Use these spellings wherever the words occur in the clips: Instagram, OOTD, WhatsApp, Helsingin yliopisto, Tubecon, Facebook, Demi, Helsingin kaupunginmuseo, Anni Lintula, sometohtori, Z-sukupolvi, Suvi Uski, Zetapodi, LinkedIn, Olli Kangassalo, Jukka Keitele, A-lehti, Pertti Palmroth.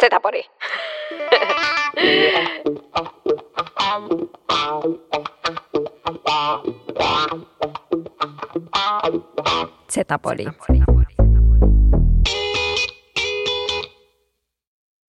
Zetapodi. Zetapodi.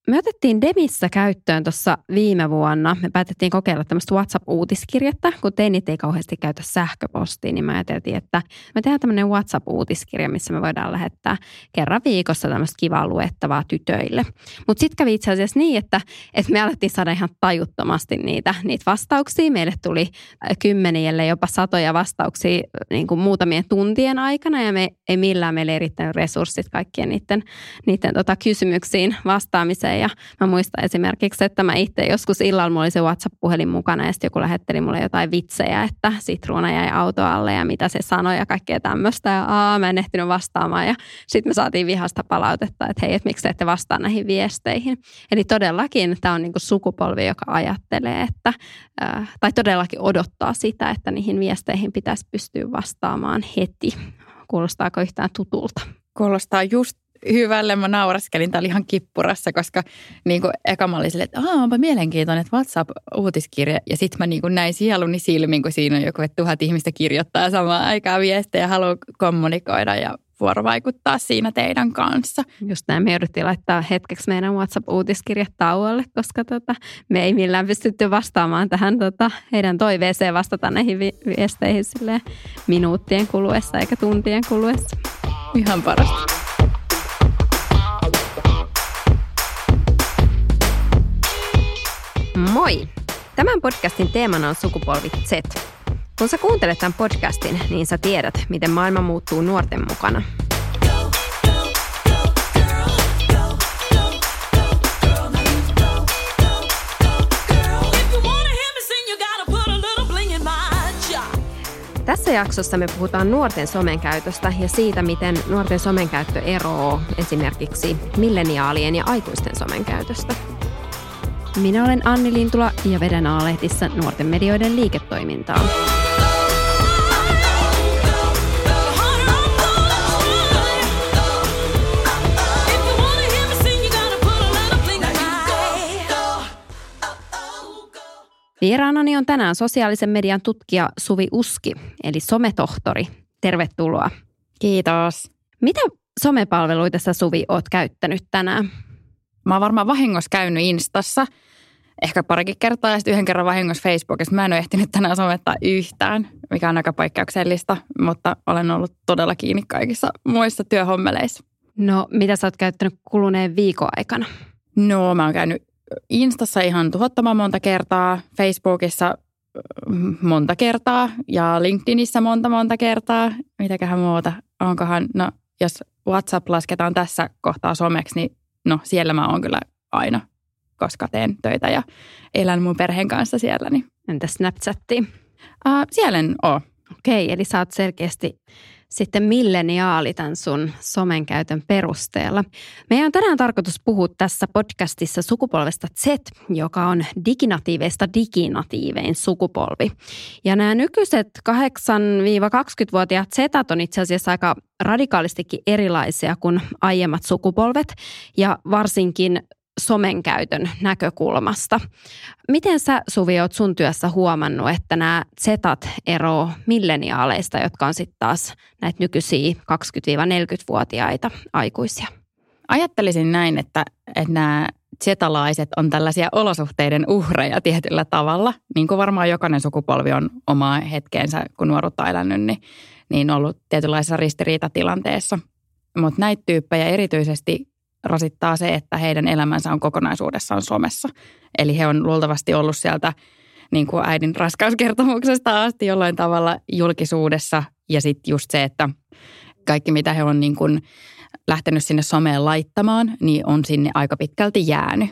Me otettiin Demissä käyttöön tuossa viime vuonna. Me päätettiin kokeilla tämmöistä WhatsApp-uutiskirjettä. Kun teinit ei kauheasti käytä sähköpostia, niin mä ajateltiin, että me tehdään tämmöinen WhatsApp-uutiskirja, missä me voidaan lähettää kerran viikossa tämmöistä kivaa luettavaa tytöille. Mutta sitten kävi itse asiassa niin, että me alettiin saada ihan tajuttomasti niitä vastauksia. Meille tuli kymmeniä, jopa satoja vastauksia niin kuin muutamien tuntien aikana, ja me ei millään meille erittänyt resurssit kaikkien niiden kysymyksiin vastaamiseen. Ja mä muistan esimerkiksi, että mä itse joskus illalla mulla oli se WhatsApp-puhelin mukana ja sitten joku lähetteli mulle jotain vitsejä, että sitruuna jäi auto alle ja mitä se sanoi ja kaikkea tämmöistä. Ja mä en ehtinyt vastaamaan ja sitten me saatiin vihasta palautetta, että hei, että miksi te ette vastaa näihin viesteihin. Eli todellakin tämä on niinku sukupolvi, joka ajattelee, että, tai todellakin odottaa sitä, että niihin viesteihin pitäisi pystyä vastaamaan heti. Kuulostaako yhtään tutulta? Kuulostaa just hyvälle. Mä nauraskelin. Tämä oli ihan kippurassa, koska niin kuin eka mä olin silleen, että onpa mielenkiintoinen WhatsApp-uutiskirja. Ja sitten mä niin kuin näin sieluni silmin, kun siinä on joku, että 1000 ihmistä kirjoittaa samaan aikaan viestejä ja haluaa kommunikoida ja vuorovaikuttaa siinä teidän kanssa. Just näin, me jouduttiin laittaa hetkeksi meidän WhatsApp-uutiskirja tauolle, koska me ei millään pystytty vastaamaan tähän heidän toiveeseen vastata näihin viesteihin silleen minuuttien kuluessa eikä tuntien kuluessa. Ihan parasta. Moi! Tämän podcastin teemana on sukupolvi Z. Kun sä kuuntelet tämän podcastin, niin sä tiedät, miten maailma muuttuu nuorten mukana. Tässä jaksossa me puhutaan nuorten somen käytöstä ja siitä, miten nuorten somen käyttö eroaa esimerkiksi milleniaalien ja aikuisten somen käytöstä. Minä olen Anni Lintula ja vedän A-lehdissä nuorten medioiden liiketoimintaa. Vieraanani on tänään sosiaalisen median tutkija Suvi Uski, eli sometohtori. Tervetuloa. Kiitos. Mitä somepalveluita sä, Suvi, oot käyttänyt tänään? Mä oon varmaan vahingossa käynyt Instassa, ehkä parikin kertaa, ja sitten yhden kerran vahingossa Facebookissa. Mä en ole ehtinyt tänään somettaa yhtään, mikä on aika poikkeuksellista, mutta olen ollut todella kiinni kaikissa muissa työhommeleissa. No, mitä sä oot käyttänyt kuluneen viikon aikana? No, mä oon käynyt Instassa ihan tuhottoman monta kertaa, Facebookissa monta kertaa ja LinkedInissä monta kertaa. Mitäköhän muuta? Onkohan, no jos WhatsApp lasketaan tässä kohtaa someksi, niin no siellä mä oon kyllä aina, koska teen töitä ja elän mun perheen kanssa siellä. Niin. Entä Snapchattiin? Siellä en oo. Okei, eli sä oot selkeästi sitten milleniaali tämän sun somen käytön perusteella. Meidän on tänään tarkoitus puhua tässä podcastissa sukupolvesta Z, joka on diginatiiveista diginatiivein sukupolvi. Ja nämä nykyiset 8-20-vuotiaat Zetat on itse asiassa aika radikaalistikin erilaisia kuin aiemmat sukupolvet ja varsinkin somen käytön näkökulmasta. Miten sä, Suvi, oot sun työssä huomannut, että nämä Zetat eroo milleniaaleista, jotka on sitten taas näitä nykyisiä 20-40-vuotiaita aikuisia? Ajattelisin näin, että nämä zetalaiset on tällaisia olosuhteiden uhreja tietyllä tavalla. Niin kuin varmaan jokainen sukupolvi on omaa hetkeensä, kun nuoruutta elänyt, niin ollut tietynlaisessa ristiriitatilanteessa. Mutta näitä tyyppejä erityisesti rasittaa se, että heidän elämänsä on kokonaisuudessaan somessa. Eli he on luultavasti ollut sieltä niin kuin äidin raskauskertomuksesta asti jollain tavalla julkisuudessa. Ja sitten just se, että kaikki mitä he on niin kuin lähtenyt sinne someen laittamaan, niin on sinne aika pitkälti jäänyt.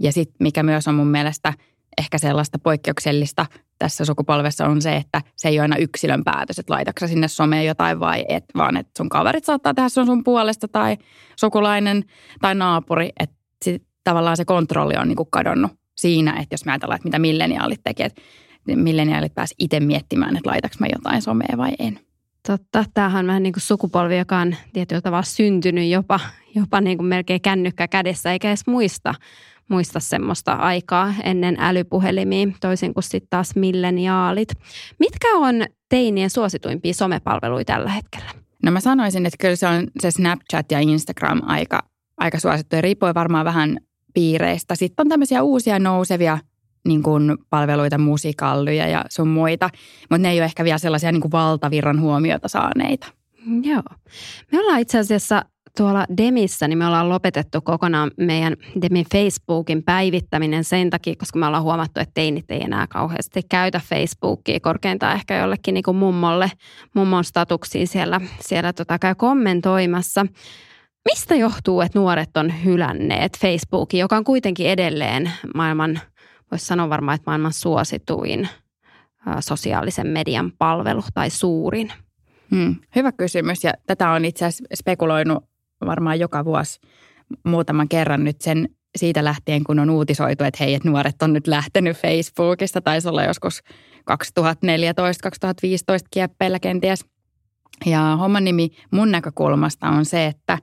Ja sitten mikä myös on mun mielestä ehkä sellaista poikkeuksellista tässä sukupolvessa on se, että se ei ole aina yksilön päätös, että laitatko sinne someen jotain vai et, vaan että sun kaverit saattaa tehdä sun puolesta tai sukulainen tai naapuri. Että tavallaan se kontrolli on niinku kadonnut siinä, että jos me ajatellaan, että mitä milleniaalit tekee, että milleniaalit pääsivät itse miettimään, että laitatko mä jotain somea vai en. Totta, tämähän on vähän niin kuin sukupolvi, joka on tietyllä tavalla syntynyt jopa niin kuin melkein kännykkä kädessä, eikä edes muista semmoista aikaa ennen älypuhelimia, toisin kuin sitten taas milleniaalit. Mitkä on teinien suosituimpia somepalveluja tällä hetkellä? No mä sanoisin, että kyllä se on se Snapchat ja Instagram aika suosittuja, riippuen varmaan vähän piireistä. Sitten on tämmöisiä uusia nousevia niin kuin palveluita, musiikallyja ja sun muita, mutta ne ei ole ehkä vielä sellaisia niin kuin valtavirran huomiota saaneita. Joo. Me ollaan itse asiassa tuolla Demissä, niin me ollaan lopetettu kokonaan meidän Demin Facebookin päivittäminen sen takia, koska me ollaan huomattu, että teinit ei enää kauheasti käytä Facebookia, korkeintaan ehkä jollekin niin kuin mummon statuksiin siellä käy kommentoimassa. Mistä johtuu, että nuoret on hylänneet Facebookin, joka on kuitenkin edelleen maailman, voisi sanoa varmaan, että maailman suosituin sosiaalisen median palvelu tai suurin? Hyvä kysymys, ja tätä on itse asiassa spekuloinut varmaan joka vuosi muutaman kerran nyt sen siitä lähtien, kun on uutisoitu, että hei, että nuoret on nyt lähtenyt Facebookista, taisi olla joskus 2014-2015 kieppeillä kenties. Ja homman nimi mun näkökulmasta on se, että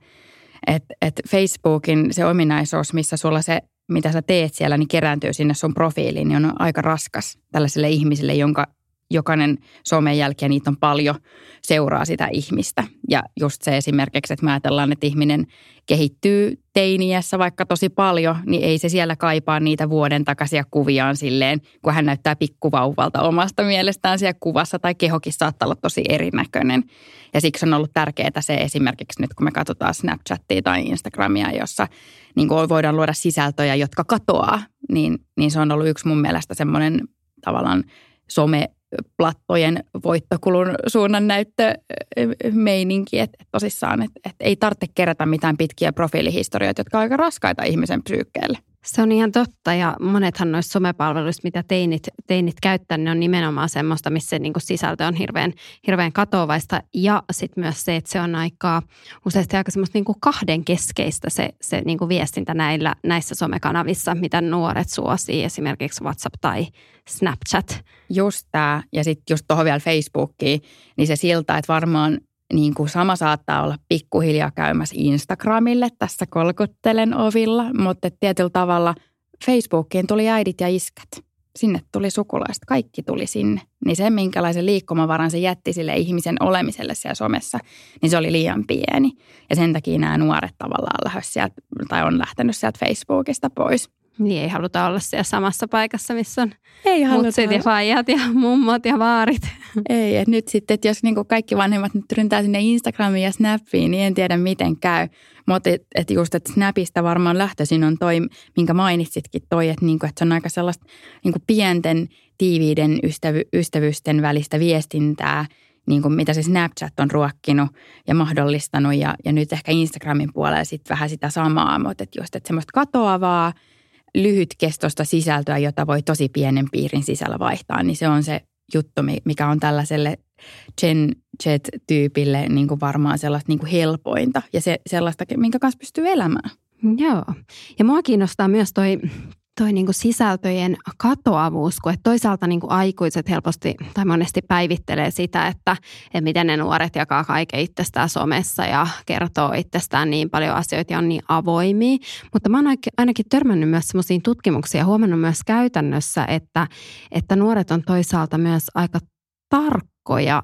Facebookin se ominaisuus, missä sulla se, mitä sä teet siellä, niin kerääntyy sinne sun profiiliin, niin on aika raskas tällaiselle ihmiselle, jonka jokainen somen jälkeen niitä on paljon, seuraa sitä ihmistä. Ja just se esimerkiksi, että me ajatellaan, että ihminen kehittyy teiniässä vaikka tosi paljon, niin ei se siellä kaipaa niitä vuoden takaisia kuviaan silleen, kun hän näyttää pikkuvauvalta omasta mielestään siellä kuvassa, tai kehokin saattaa olla tosi erinäköinen. Ja siksi on ollut tärkeää se esimerkiksi nyt, kun me katsotaan Snapchatia tai Instagramia, jossa niin kuin voidaan luoda sisältöjä, jotka katoaa, niin se on ollut yksi mun mielestä semmoinen tavallaan someplattojen voittokulun suunnannäyttömeininki, että tosissaan, että ei tarvitse kerätä mitään pitkiä profiilihistorioita, jotka on aika raskaita ihmisen psyykkeelle. Se on ihan totta, ja monethan noissa somepalveluissa, mitä teinit käyttää, ne on nimenomaan semmoista, missä niin kuin sisältö on hirveän katoavaista, ja sitten myös se, että se on useasti aika semmoista niin kuin kahdenkeskeistä se niin kuin viestintä näissä somekanavissa, mitä nuoret suosii, esimerkiksi WhatsApp tai Snapchat. Just tämä, ja sitten just tuohon vielä Facebookiin, niin se silta, että varmaan niin kuin sama saattaa olla pikkuhiljaa käymässä Instagramille, tässä kolkuttelen ovilla, mutta tietyllä tavalla Facebookiin tuli äidit ja iskät. Sinne tuli sukulaiset, kaikki tuli sinne. Niin se, minkälaisen liikkumavaran se jätti sille ihmisen olemiselle siellä somessa, niin se oli liian pieni. Ja sen takia nämä nuoret tavallaan on lähtenyt sieltä Facebookista pois. Niin ei haluta olla siellä samassa paikassa, missä on mutsit ja faijat ja mummot ja vaarit. Ei, että nyt sitten, että jos niinku kaikki vanhemmat nyt ryntää sinne Instagramiin ja Snappiin, niin en tiedä miten käy. Mutta että just, että Snapista varmaan lähtöisin on toi, minkä mainitsitkin toi, että niinku, et se on aika sellaista niinku pienten, tiiviiden ystävysten välistä viestintää, niinku mitä se Snapchat on ruokkinut ja mahdollistanut. Ja nyt ehkä Instagramin puolella sitten vähän sitä samaa, mutta että just, että semmoista katoavaa, lyhytkestoista sisältöä, jota voi tosi pienen piirin sisällä vaihtaa, niin se on se juttu, mikä on tällaiselle Gen Z-tyypille niin kuin varmaan sellaista niin kuin helpointa ja se, sellaista, minkä kanssa pystyy elämään. Joo, ja mua kiinnostaa myös toi niin kuin sisältöjen katoavuus, kun toisaalta niin kuin aikuiset helposti tai monesti päivittelee sitä, että miten ne nuoret jakaa kaiken itsestään somessa ja kertoo itsestään niin paljon asioita ja on niin avoimia. Mutta mä oon ainakin törmännyt myös semmoisiin tutkimuksiin ja huomannut myös käytännössä, että nuoret on toisaalta myös aika tarkkoja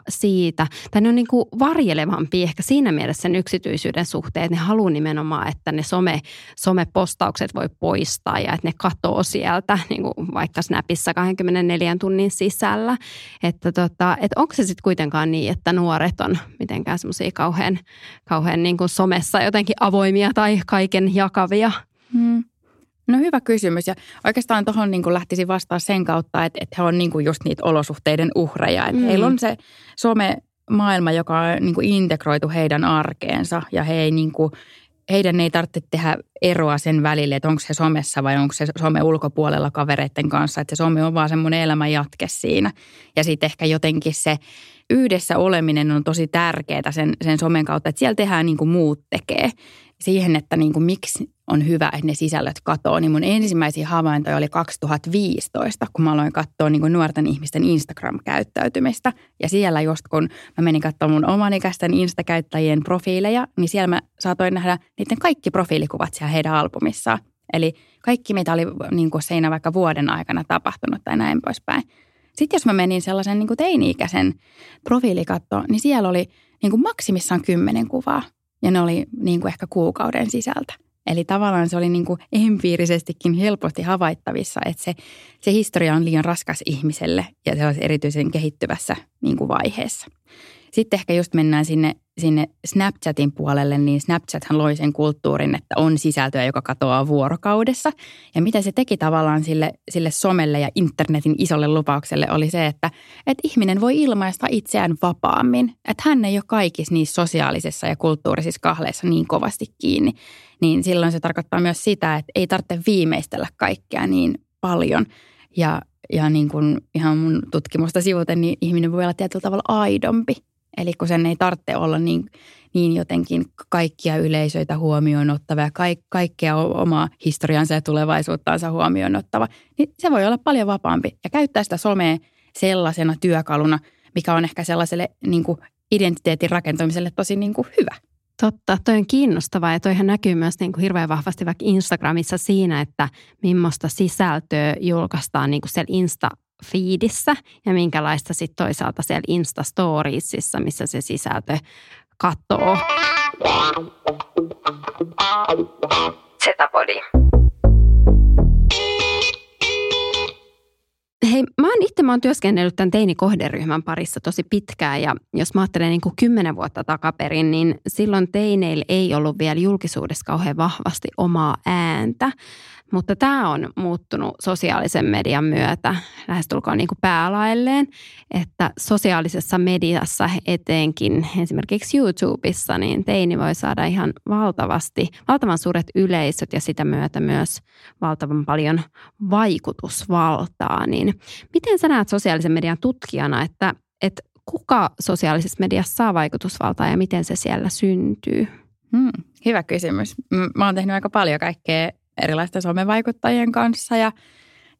siitä, tai ne on niin kuin varjelevampia ehkä siinä mielessä sen yksityisyyden suhteen, että ne haluaa nimenomaan, että ne somepostaukset voi poistaa ja että ne katoo sieltä, niin kuin vaikka Snapissa 24 tunnin sisällä. Että onko se sitten kuitenkaan niin, että nuoret on mitenkään semmoisia kauhean niin kuin somessa jotenkin avoimia tai kaiken jakavia? No hyvä kysymys, ja oikeastaan tuohon niin lähtisin vastaan sen kautta, että he on niin just niitä olosuhteiden uhreja. Että heillä on se some-maailma, joka on niin integroitu heidän arkeensa, ja heidän ei tarvitse tehdä eroa sen välille, että onko se somessa vai onko se some ulkopuolella kavereiden kanssa. Että se some on vaan semmoinen elämän jatke siinä. Ja sitten ehkä jotenkin se yhdessä oleminen on tosi tärkeää sen somen kautta, että siellä tehdään niin kuin muut tekee. Siihen, että niin kuin miksi on hyvä, että ne sisällöt katoaa, niin mun ensimmäisiä havaintoja oli 2015, kun mä aloin katsoa niin kuin nuorten ihmisten Instagram-käyttäytymistä. Ja siellä just kun mä menin katsomaan mun oman ikäisten Insta-käyttäjien profiileja, niin siellä mä saatoin nähdä niiden kaikki profiilikuvat siellä heidän albumissaan. Eli kaikki, mitä oli niin kuin siinä vaikka vuoden aikana tapahtunut tai näin poispäin. Sitten jos mä menin sellaisen niin kuin teini-ikäisen profiilikattoon, niin siellä oli niin kuin maksimissaan 10 kuvaa. Ja ne oli niin kuin ehkä kuukauden sisältä. Eli tavallaan se oli niin kuin empiirisestikin helposti havaittavissa, että se historia on liian raskas ihmiselle ja se olisi erityisen kehittyvässä niin kuin vaiheessa. Sitten ehkä just mennään sinne Snapchatin puolelle, niin Snapchathan loi sen kulttuurin, että on sisältöä, joka katoaa vuorokaudessa. Ja mitä se teki tavallaan sille somelle ja internetin isolle lupaukselle oli se, että ihminen voi ilmaista itseään vapaammin. Että hän ei ole kaikissa niissä sosiaalisissa ja kulttuurisissa kahleissa niin kovasti kiinni. Niin silloin se tarkoittaa myös sitä, että ei tarvitse viimeistellä kaikkea niin paljon. Ja niin kuin ihan mun tutkimusta sivuten, niin ihminen voi olla tietyllä tavalla aidompi. Eli kun sen ei tarvitse olla niin jotenkin kaikkia yleisöitä huomioon ottava ja kaikkea omaa historiansa ja tulevaisuuttaansa huomioon ottava, niin se voi olla paljon vapaampi ja käyttää sitä somea sellaisena työkaluna, mikä on ehkä sellaiselle niin kuin identiteetin rakentamiselle tosi niin kuin hyvä. Totta, toi on kiinnostavaa ja toihan näkyy myös niin kuin hirveän vahvasti vaikka Instagramissa siinä, että millaista sisältöä julkaistaan niin kuin siellä Insta-feedissä ja minkälaista sitten toisaalta siellä Insta-storiesissa, missä se sisältö katsoo. Zetapodi. Hei, mä oon työskennellyt tämän teinikohderyhmän parissa tosi pitkään ja jos mä ajattelen niin kuin 10 vuotta takaperin, niin silloin teineillä ei ollut vielä julkisuudessa kauhean vahvasti omaa ääntä, mutta tämä on muuttunut sosiaalisen median myötä lähestulkoon niin kuin päälailleen, että sosiaalisessa mediassa etenkin esimerkiksi YouTubessa, niin teini voi saada ihan valtavan suuret yleisöt ja sitä myötä myös valtavan paljon vaikutusvaltaa, niin miten sä näet sosiaalisen median tutkijana, että kuka sosiaalisessa mediassa saa vaikutusvaltaa ja miten se siellä syntyy? Hyvä kysymys. Mä oon tehnyt aika paljon kaikkea erilaisten somevaikuttajien kanssa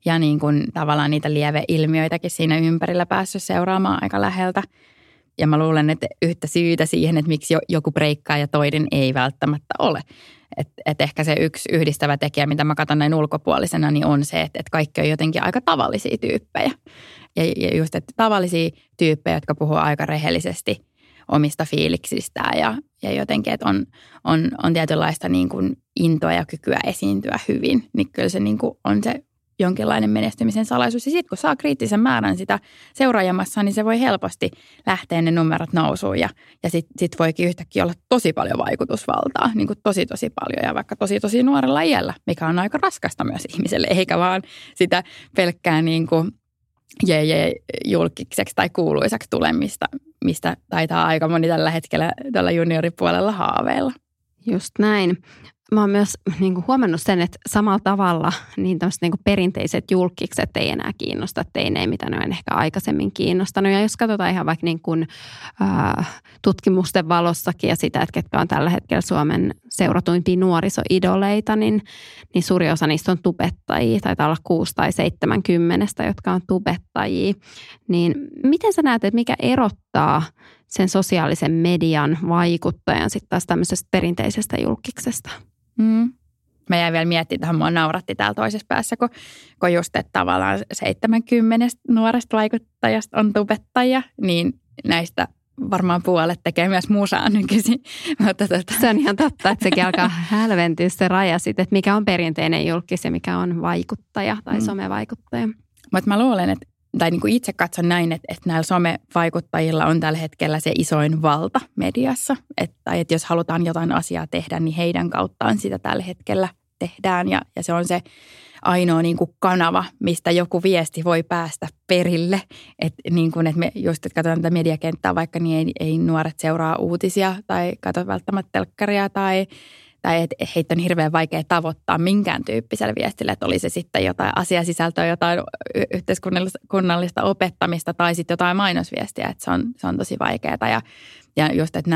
ja niin kuin tavallaan niitä lieveilmiöitäkin siinä ympärillä päässyt seuraamaan aika läheltä. Ja mä luulen, että yhtä syytä siihen, että miksi joku breikkaa ja toinen ei välttämättä ole. Että ehkä se yksi yhdistävä tekijä, mitä mä katson näin ulkopuolisena, niin on se, että kaikki on jotenkin aika tavallisia tyyppejä. Ja just, että tavallisia tyyppejä, jotka puhuu aika rehellisesti omista fiiliksistään ja jotenkin, että on tietynlaista niin kuin intoa ja kykyä esiintyä hyvin, niin kyllä se niin kuin on se jonkinlainen menestymisen salaisuus. Ja sitten kun saa kriittisen määrän sitä seuraajamassa, niin se voi helposti lähteä ne numerot nousuun. Ja sitten voikin yhtäkkiä olla tosi paljon vaikutusvaltaa, niin kuin tosi paljon. Ja vaikka tosi nuorella iällä, mikä on aika raskasta myös ihmiselle, eikä vaan sitä pelkkää niin kuin julkiseksi tai kuuluisaksi tulemista, mistä taitaa aika moni tällä hetkellä tällä junioripuolella haaveilla. Just näin. Mä oon myös niin kuin huomannut sen, että samalla tavalla niin tämmöiset niin kuin perinteiset julkkikset ei enää kiinnosta teinejä, mitä ne on ehkä aikaisemmin kiinnostanut. Ja jos katsotaan ihan vaikka niin kuin, tutkimusten valossakin ja sitä, että ketkä on tällä hetkellä Suomen seuratuimpia nuorisoidoleita, niin suuri osa niistä on tubettajia. Taitaa olla 6 tai 70, jotka on tubettajia. Niin miten sä näet, että mikä erottaa sen sosiaalisen median vaikuttajan sitten taas tämmöisestä perinteisestä julkiksesta? Mä jäin vielä miettimään tähän, mua nauratti täällä toisessa päässä, kun just, että tavallaan 70 nuoresta vaikuttajasta on tubettaja, niin näistä varmaan puolet tekee myös musaa nykyisin. Se on ihan totta, että sekin alkaa hälventyä se raja sitten, että mikä on perinteinen julkis ja mikä on vaikuttaja tai somevaikuttaja. Mutta mä luulen, että tai niin kuin itse katson näin, että näillä somevaikuttajilla on tällä hetkellä se isoin valta mediassa. Että jos halutaan jotain asiaa tehdä, niin heidän kauttaan sitä tällä hetkellä tehdään. Ja se on se ainoa niin kuin kanava, mistä joku viesti voi päästä perille. Että niin kuin, että me just, että katsotaan tätä mediakenttää vaikka, niin ei nuoret seuraa uutisia tai katso välttämättä telkkaria tai tai heitä on hirveän vaikea tavoittaa minkään tyyppisellä viestillä, että oli se sitten jotain asiasisältöä, jotain yhteiskunnallista opettamista tai sitten jotain mainosviestiä, että se on tosi vaikeaa. Ja just, että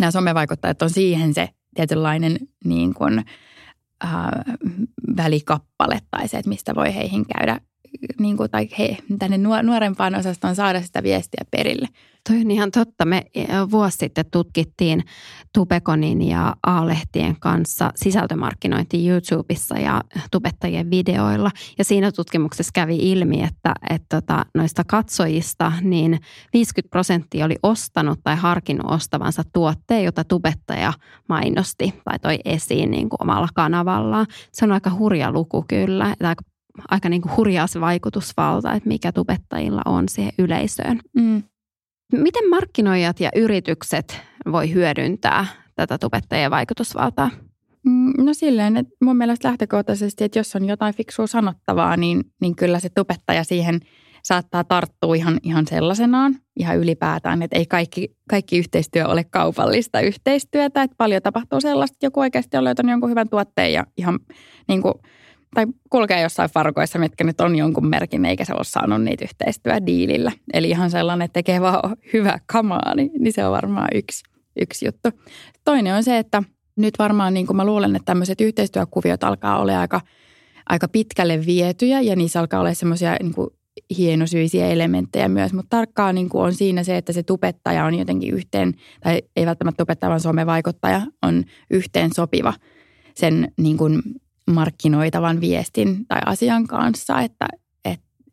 nämä somevaikuttajat on siihen se tietynlainen niin kuin, välikappale tai se, että mistä voi heihin käydä. Niin kuin, tai tänne nuorempaan osastoon saada sitä viestiä perille. Toi on ihan totta. Me vuosi sitten tutkittiin Tubeconin ja A-lehtien kanssa sisältömarkkinointia YouTubessa ja tubettajien videoilla. Ja siinä tutkimuksessa kävi ilmi, että noista katsojista niin 50% oli ostanut tai harkinnut ostavansa tuotteen, jota tubettaja mainosti tai toi esiin niin kuin omalla kanavallaan. Se on aika hurja luku kyllä, aika niin kuin hurjaa se vaikutusvalta, että mikä tubettajilla on siihen yleisöön. Mm. Miten markkinoijat ja yritykset voi hyödyntää tätä tubettajien vaikutusvaltaa? No silleen, että mun mielestä lähtökohtaisesti, että jos on jotain fiksua sanottavaa, niin kyllä se tubettaja siihen saattaa tarttua ihan sellaisenaan, ihan ylipäätään, että ei kaikki yhteistyö ole kaupallista yhteistyötä, että paljon tapahtuu sellaista, että joku oikeasti on löytänyt jonkun hyvän tuotteen ja ihan niin kuin tai kulkee jossain farkoissa, mitkä nyt on jonkun merkin, eikä se ole saanut niitä yhteistyödiilillä. Eli ihan sellainen, että tekee vaan hyvä kamaa, niin se on varmaan yksi juttu. Toinen on se, että nyt varmaan niin kuin mä luulen, että tämmöiset yhteistyökuviot alkaa olla aika pitkälle vietyjä ja niissä alkaa olla semmoisia niin kuin hienosyisiä elementtejä myös, mutta tarkkaa niin kuin on siinä se, että se tubettaja on jotenkin yhteen, tai ei välttämättä tubettaja, vaan somevaikuttaja on yhteen sopiva sen niin kuin markkinoitavan viestin tai asian kanssa, että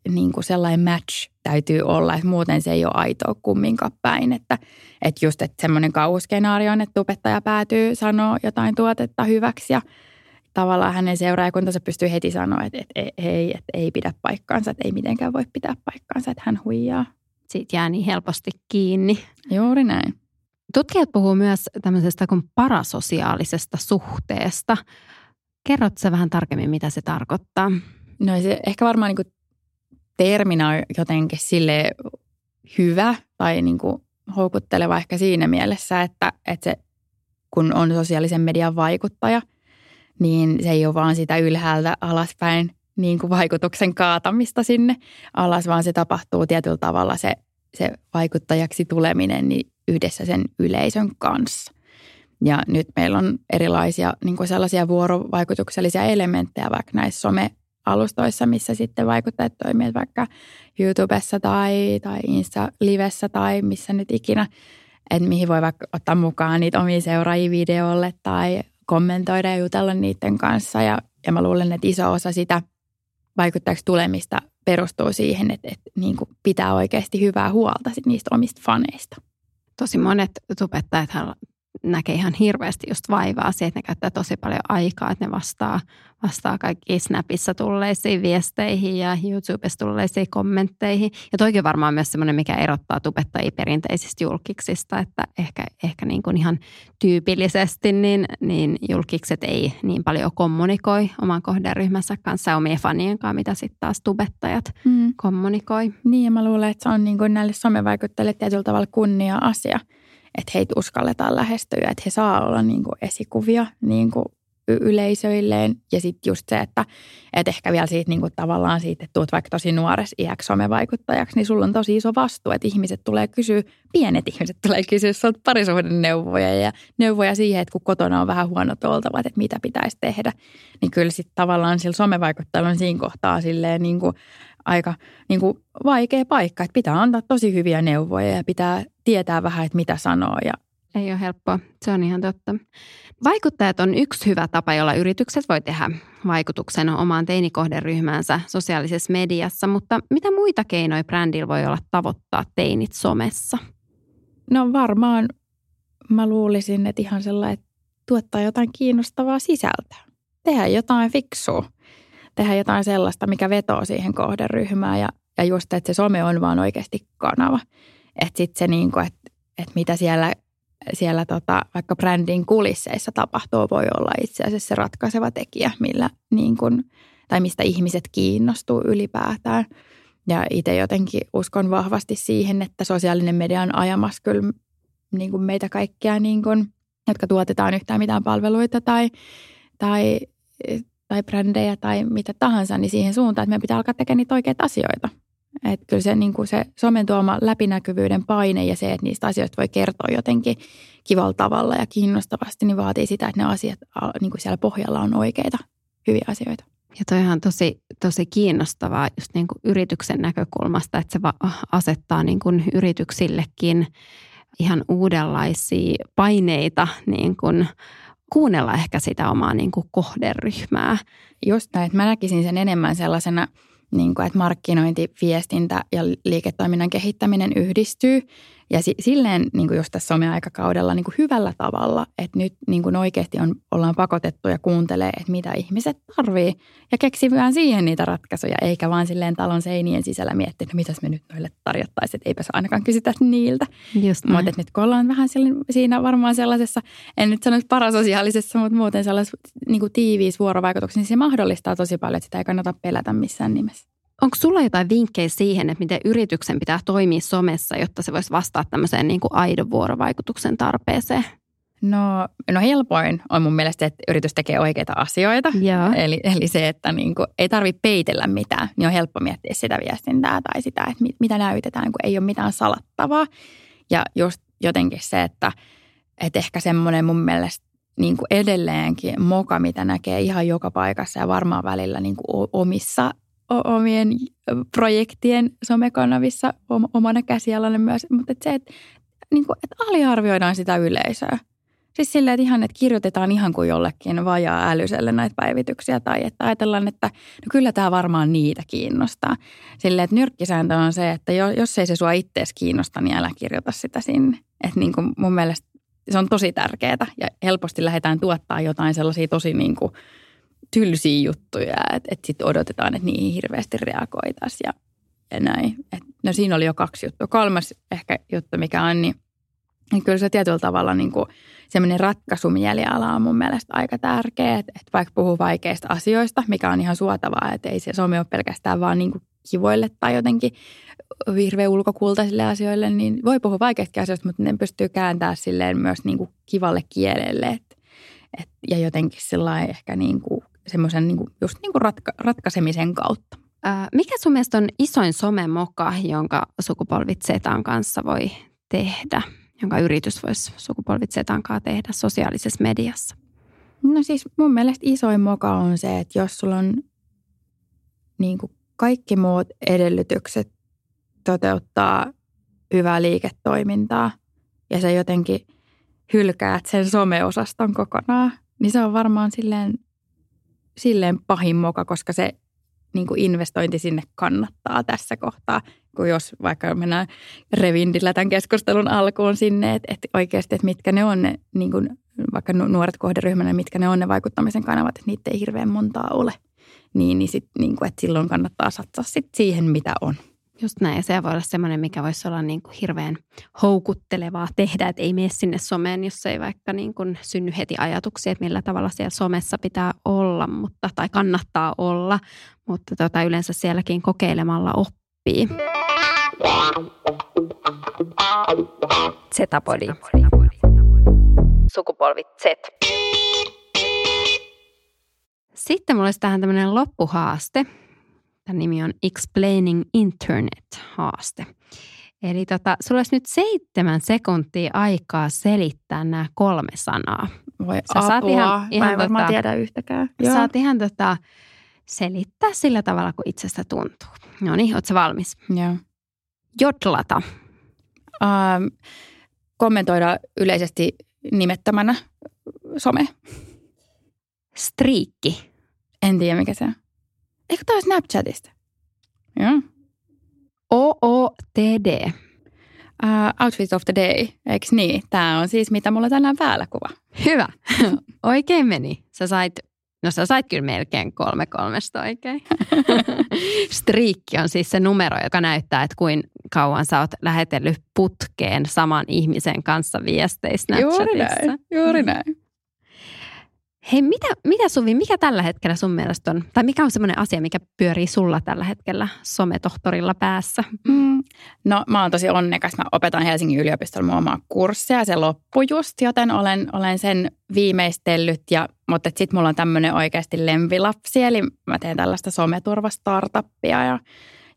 niin kuin sellainen match täytyy olla, että muuten se ei ole aitoa kumminkaan päin. Että just, että semmoinen kauhuskenaario on, että tubettaja päätyy sanoa jotain tuotetta hyväksi ja tavallaan hänen seuraajakuntansa pystyy heti sanoa, että ei pidä paikkaansa, että ei mitenkään voi pitää paikkaansa, että hän huijaa. Siitä jää niin helposti kiinni. Juuri näin. Tutkijat puhuu myös tämmöisestä kuin parasosiaalisesta suhteesta. Kerrotko sä vähän tarkemmin, mitä se tarkoittaa? No se ehkä varmaan niin kuin terminä on jotenkin sille hyvä tai niin kuin houkutteleva ehkä siinä mielessä, että se, kun on sosiaalisen median vaikuttaja, niin se ei ole vaan sitä ylhäältä alaspäin niin kuin vaikutuksen kaatamista sinne alas, vaan se tapahtuu tietyllä tavalla se vaikuttajaksi tuleminen niin yhdessä sen yleisön kanssa. Ja nyt meillä on erilaisia niin kuin sellaisia vuorovaikutuksellisia elementtejä vaikka näissä some-alustoissa, missä sitten vaikuttajat toimivat vaikka YouTubessa tai Insta-livessä tai missä nyt ikinä, että mihin voi vaikka ottaa mukaan niitä omia seuraajia videolle tai kommentoida ja jutella niiden kanssa. Ja mä luulen, että iso osa sitä vaikuttajaksi tulemista perustuu siihen, että niin kuin pitää oikeasti hyvää huolta niistä omista faneista. Tosi monet tubettajathan näkee ihan hirveästi just vaivaa siihen, että ne käyttää tosi paljon aikaa, että ne vastaa kaikkiin Snapissa tulleisiin viesteihin ja YouTubessa tulleisiin kommentteihin. Ja toikin varmaan myös semmoinen, mikä erottaa tubettajia perinteisistä julkiksista, että ehkä niin kuin ihan tyypillisesti niin julkikset ei niin paljon kommunikoi oman kohderyhmänsä kanssa ja omien fanien kanssa, mitä sitten taas tubettajat kommunikoi. Niin ja mä luulen, että se on niin kuin näille somevaikuttajille tietyllä tavalla kunnia-asia, että heitä uskalletaan lähestyä, että he saa olla niin kuin esikuvia niin kuin yleisöilleen. Ja sitten just se, että ehkä vielä siitä niin kuin tavallaan siitä, että tulet vaikka tosi nuoressa iäksi somevaikuttajaksi, niin sulla on tosi iso vastuu, että pienet ihmiset tulee kysyä sinulta parisuhdeneuvoja ja neuvoja siihen, että kun kotona on vähän huonot oltavat, että mitä pitäisi tehdä. Niin kyllä sitten tavallaan sillä somevaikuttajalla on siinä kohtaa silleen niin kuin aika niin kuin vaikea paikka, että pitää antaa tosi hyviä neuvoja ja pitää tietää vähän, että mitä sanoo. Ei ole helppoa, se on ihan totta. Vaikuttajat on yksi hyvä tapa, jolla yritykset voi tehdä vaikutuksen omaan teinikohderyhmäänsä sosiaalisessa mediassa, mutta mitä muita keinoja brändillä voi olla tavoittaa teinit somessa? No varmaan mä luulisin, että ihan sellainen, että tuottaa jotain kiinnostavaa sisältöä, tehdä jotain fiksua. Tehdä jotain sellaista, mikä vetoo siihen kohderyhmään ja just, että se some on vaan oikeasti kanava. Että sitten se niin kuin, että mitä siellä vaikka brändin kulisseissa tapahtuu, voi olla itse asiassa se ratkaiseva tekijä, millä niin kuin, tai mistä ihmiset kiinnostuu ylipäätään. Ja itse jotenkin uskon vahvasti siihen, että sosiaalinen media on ajamassa kyllä niin kuin meitä kaikkia niin kuin jotka tuotetaan yhtään mitään palveluita tai brändejä tai mitä tahansa, niin siihen suuntaan, että meidän pitää alkaa tekemään niitä oikeita asioita. Että kyllä se, niin kuin se somen tuoma läpinäkyvyyden paine ja se, että niistä asioista voi kertoa jotenkin kivalla tavalla ja kiinnostavasti, niin vaatii sitä, että ne asiat niin kuin siellä pohjalla on oikeita, hyviä asioita. Ja toihan on tosi, tosi kiinnostavaa just niin kuin yrityksen näkökulmasta, että se asettaa niin kuin yrityksillekin ihan uudenlaisia paineita niin kuin kuunnella ehkä sitä omaa niin kuin kohderyhmää. Just näin, että mä näkisin sen enemmän sellaisena, niin kuin, että markkinointi, viestintä ja liiketoiminnan kehittäminen yhdistyy. Ja silleen niin kuin just tässä someaikakaudella niin kuin hyvällä tavalla, että nyt niin kuin oikeasti ollaan pakotettu ja kuuntelee, että mitä ihmiset tarvii. Ja keksivään siihen niitä ratkaisuja, eikä vaan silleen talon seinien sisällä miettiä, että mitäs me nyt noille tarjottaisiin, että eipä se ainakaan kysytä niiltä. Mutta nyt kun ollaan vähän siinä varmaan sellaisessa, en nyt sanoisi parasosiaalisessa, mutta muuten sellaisessa niin kuin tiiviissä vuorovaikutuksessa, niin se mahdollistaa tosi paljon, että sitä ei kannata pelätä missään nimessä. Onko sulla jotain vinkkejä siihen, että miten yrityksen pitää toimia somessa, jotta se voisi vastata tämmöiseen niin kuin aidon vuorovaikutuksen tarpeeseen? No helpoin on mun mielestä, että yritys tekee oikeita asioita. Eli se, että niin kuin ei tarvitse peitellä mitään, niin on helppo miettiä sitä viestintää tai sitä, että mitä näytetään, kun ei ole mitään salattavaa. Ja just jotenkin se, että ehkä semmoinen mun mielestä, niin kuin edelleenkin moka, mitä näkee ihan joka paikassa ja varmaan välillä niin kuin omien projektien somekanavissa omana käsialana myös, mutta että se, että aliarvioidaan sitä yleisöä. Siis silleen, että ihan, että kirjoitetaan ihan kuin jollekin vajaa älyselle näitä päivityksiä tai että ajatellaan, että no kyllä tämä varmaan niitä kiinnostaa. Silleen, että nyrkkisääntö on se, että jos ei se sua ittees kiinnosta, niin älä kirjoita sitä sinne. Että niin kuin mun mielestä se on tosi tärkeää ja helposti lähdetään tuottaa jotain sellaisia tosi niin kuin tylsiä juttuja, että sitten odotetaan, että niihin hirveästi reagoitaisiin ja näin. No siinä oli jo kaksi juttua. Kolmas ehkä juttu, mikä on, niin kyllä se tietyllä tavalla niin kuin semmoinen ratkaisumieliala on mun mielestä aika tärkeä, että vaikka puhuu vaikeista asioista, mikä on ihan suotavaa, että ei se some ole pelkästään vaan niin kuin kivoille tai jotenkin hirveän ulkokultaisille asioille, niin voi puhua vaikeista asioista, mutta ne pystyy kääntämään silleen myös niin kuin kivalle kielelle, ja jotenkin sellainen ehkä niin kuin semmoisen niin kuin, just niin kuin ratkaisemisen kautta. Mikä sun mielestä on isoin somemoka, jonka sukupolvit Zetan kanssa voi tehdä, jonka yritys voisi sukupolvit Zetan kanssa tehdä sosiaalisessa mediassa? No siis mun mielestä isoin moka on se, että jos sulla on niin kuin kaikki muut edellytykset toteuttaa hyvää liiketoimintaa ja se jotenkin hylkäät sen someosaston kokonaan, niin se on varmaan silleen pahin moka, koska se niin kuin investointi sinne kannattaa tässä kohtaa. Kun jos vaikka mennään revindillä tämän keskustelun alkuun sinne, että oikeasti, että mitkä ne on, ne, niin kuin vaikka nuoret kohderyhmänä, mitkä ne on ne vaikuttamisen kanavat, että niitä ei hirveän montaa ole. Niin sit, niin kuin, että silloin kannattaa satsaa sit siihen, mitä on. Just näin, ja se voi olla semmoinen, mikä voisi olla niin kuin hirveän houkuttelevaa tehdä, että ei mene sinne someen, jos ei vaikka niin kuin synny heti ajatuksia, että millä tavalla siellä somessa pitää olla tai kannattaa olla, mutta yleensä sielläkin kokeilemalla oppii. Zetapodi. Sukupolvit Z. Sitten mulla olisi tähän tämmöinen loppuhaaste. Tämän nimi on Explaining Internet-haaste. Eli sulla olisi nyt 7 sekuntia aikaa selittää nämä 3 sanaa. Voi apua, mä en varmaan tiedä yhtäkään. Saat ihan selittää sillä tavalla, kun itsestä tuntuu. No niin, ootko valmis? Joo. Jodlata. Kommentoida yleisesti nimettömänä some. Striikki. En tiedä, mikä se on. Eikö tämä ole Snapchatista? Joo. OOTD. Outfit of the day, eikö niin? Tämä on siis, mitä mulla tänään päällä kuva. Hyvä. Oikein meni. Sä sait kyllä melkein 3 3:sta oikein. Striikki on siis se numero, joka näyttää, että kuinka kauan sä oot lähetellyt putkeen saman ihmisen kanssa viesteissä Snapchatissa. Juuri näin. Hei, mitä Suvi, mikä tällä hetkellä sun mielestä on, tai mikä on semmoinen asia, mikä pyörii sulla tällä hetkellä sometohtorilla päässä? No mä oon tosi onnekas, mä opetan Helsingin yliopistolla mun omaa kurssia, se loppui just, joten olen sen viimeistellyt, mutta sitten mulla on tämmöinen oikeasti lempilapsi, eli mä teen tällaista someturvastartuppia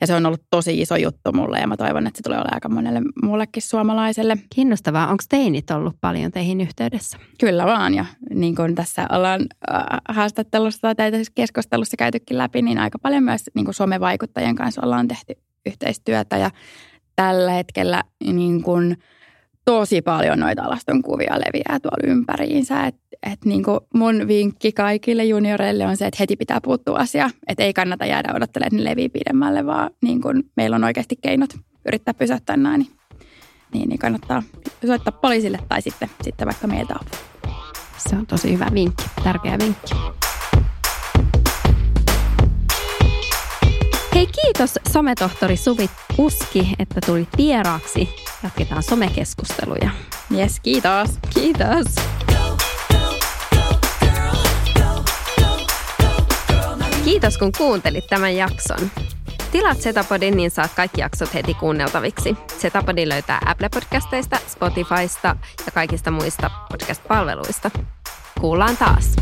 ja se on ollut tosi iso juttu mulle ja mä toivon, että se tulee olemaan aika monelle mullekin suomalaiselle. Kiinnostavaa. Onko teinit ollut paljon teihin yhteydessä? Kyllä vaan ja niin kuin tässä ollaan haastattelussa tai tässä keskustelussa käytykin läpi, niin aika paljon myös niin kuin somevaikuttajien kanssa ollaan tehty yhteistyötä ja tällä hetkellä niin kuin tosi paljon noita alastonkuvia leviää tuolla ympäriinsä. Et niin kuin mun vinkki kaikille junioreille on se, että heti pitää puuttua asiaan. Että ei kannata jäädä odottelemaan, että ne levii pidemmälle, vaan niin kuin meillä on oikeasti keinot yrittää pysäyttää nämä. Niin kannattaa soittaa poliisille tai sitten vaikka meiltä apua. Se on tosi hyvä vinkki, tärkeä vinkki. Hei, kiitos sometohtori Suvi Uski, että tulit vieraaksi. Jatketaan somekeskusteluja. Jes, kiitos. Kiitos. Kiitos kun kuuntelit tämän jakson. Tilaat Zetapodin, niin saat kaikki jaksot heti kuunneltaviksi. Zetapodin löytää Apple-podcasteista, Spotifysta ja kaikista muista podcast-palveluista. Kuullaan taas.